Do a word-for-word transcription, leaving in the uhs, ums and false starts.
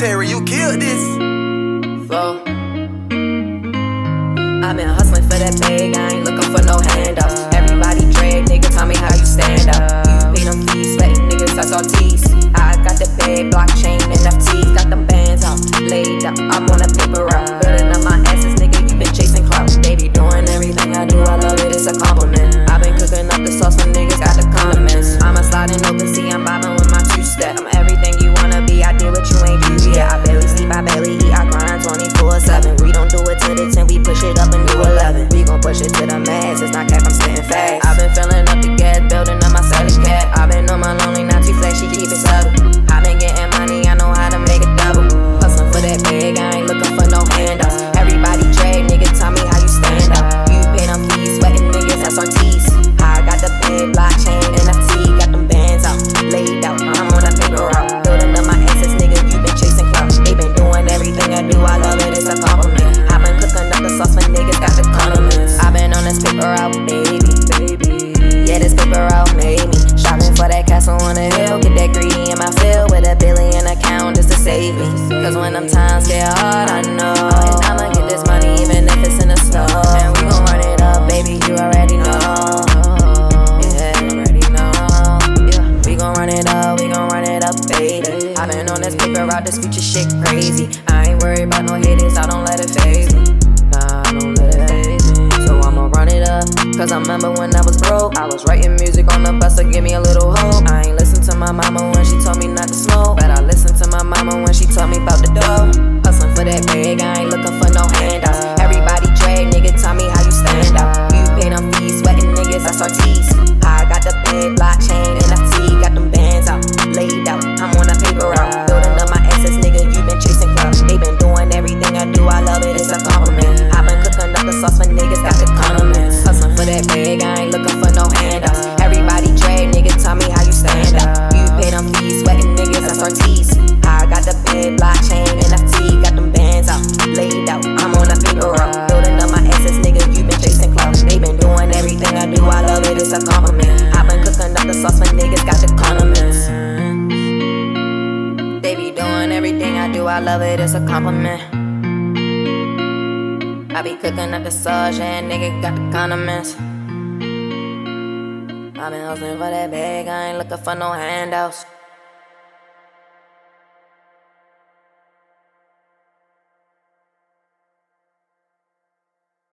Terry, you killed this. Flow. I've been hustling for that bag, I ain't looking for no handouts. Everybody drag, nigga, tell me how you stand up. Pay them fees, sweating niggas, I saw T's. I got the bag, blockchain, N F Ts. Got them bands out, laid up, I'm on a paper route. Building up my asses, nigga, you been chasing clout. They be doing everything I do, I love it, it's a compliment. I've been cooking up the sauce, some niggas got the condiments. I'ma slide in open sea, I'm bobbing with my two-step. I'm everything you wanna be, I did what you ain't do. Yeah, I barely sleep, I barely eat, I grind twenty-four seven. We don't do it to the ten, we push it up and do eleven. We gon' push it to the max, it's not cap, I'm spitting fast. I've been filling up the gas, building up my savage cat. I've been on my lonely, not too flashy, keep it subtle. I've been getting money, I know how to make it double. Hustling for that bag, I ain't looking for no handouts. Everybody drag, nigga, tell me how you stand up. You pay them fees, sweating niggas, that's on T's. I got the big blockchain, N F T, got them bands out, laid out, I'm on a paper route. Building up my assets, nigga, you been chasing clout. They been doing everything I do, I love it, it's a compliment. I've been cooking up the sauce when niggas got the condiments. I've been on this paper route, baby, baby. Yeah, this paper route made me. Shopping for that castle on the hill, get that greedy in my field with a billion account just to save me. Cause when them times get hard, I know, and I'ma get this money even if it's in the snow. And we gon' run it up, baby, you already know. We gon' run it up, baby. I've been on this paper route, this future shit crazy. I ain't worried about no haters, I don't let it phase me. Nah, I don't let it phase me. So I'ma run it up, cause I remember when I was broke, I was writing music on the bus to give me a little hope. I ain't listen to my mama when she told me not to smoke, but I listened to my mama when she told me about the dough. Hustling for that bag, I ain't looking for no handouts. Everybody drag, nigga, tell me how you stand out. You pay them fees, sweating niggas, I saw T's. I got the big blockchain, N F T, got them bands out, laid out, I'm on a paper route. Building up my assets, nigga, you been chasing clout. They been doing everything I do, I love it, it's a compliment. I've been cooking up the sauce for niggas, got the condiments. Hustling for that bag, I ain't looking for no handouts. Everybody drag, nigga, tell me how you stand out. You pay them fees, sweating niggas, that's our T's. I got the big blockchain, N F T, got them bands out, laid out, I'm on a paper route. Building up my assets, nigga, you been chasing clout. They been doing everything I do, I love it, it's a compliment. I've been cooking up the sauce when niggas got the condiments. They be doing everything I do, I love it, it's a compliment. I be cooking up the sauce, yeah, nigga got the condiments. I've been hustling for that bag, I ain't looking for no handouts.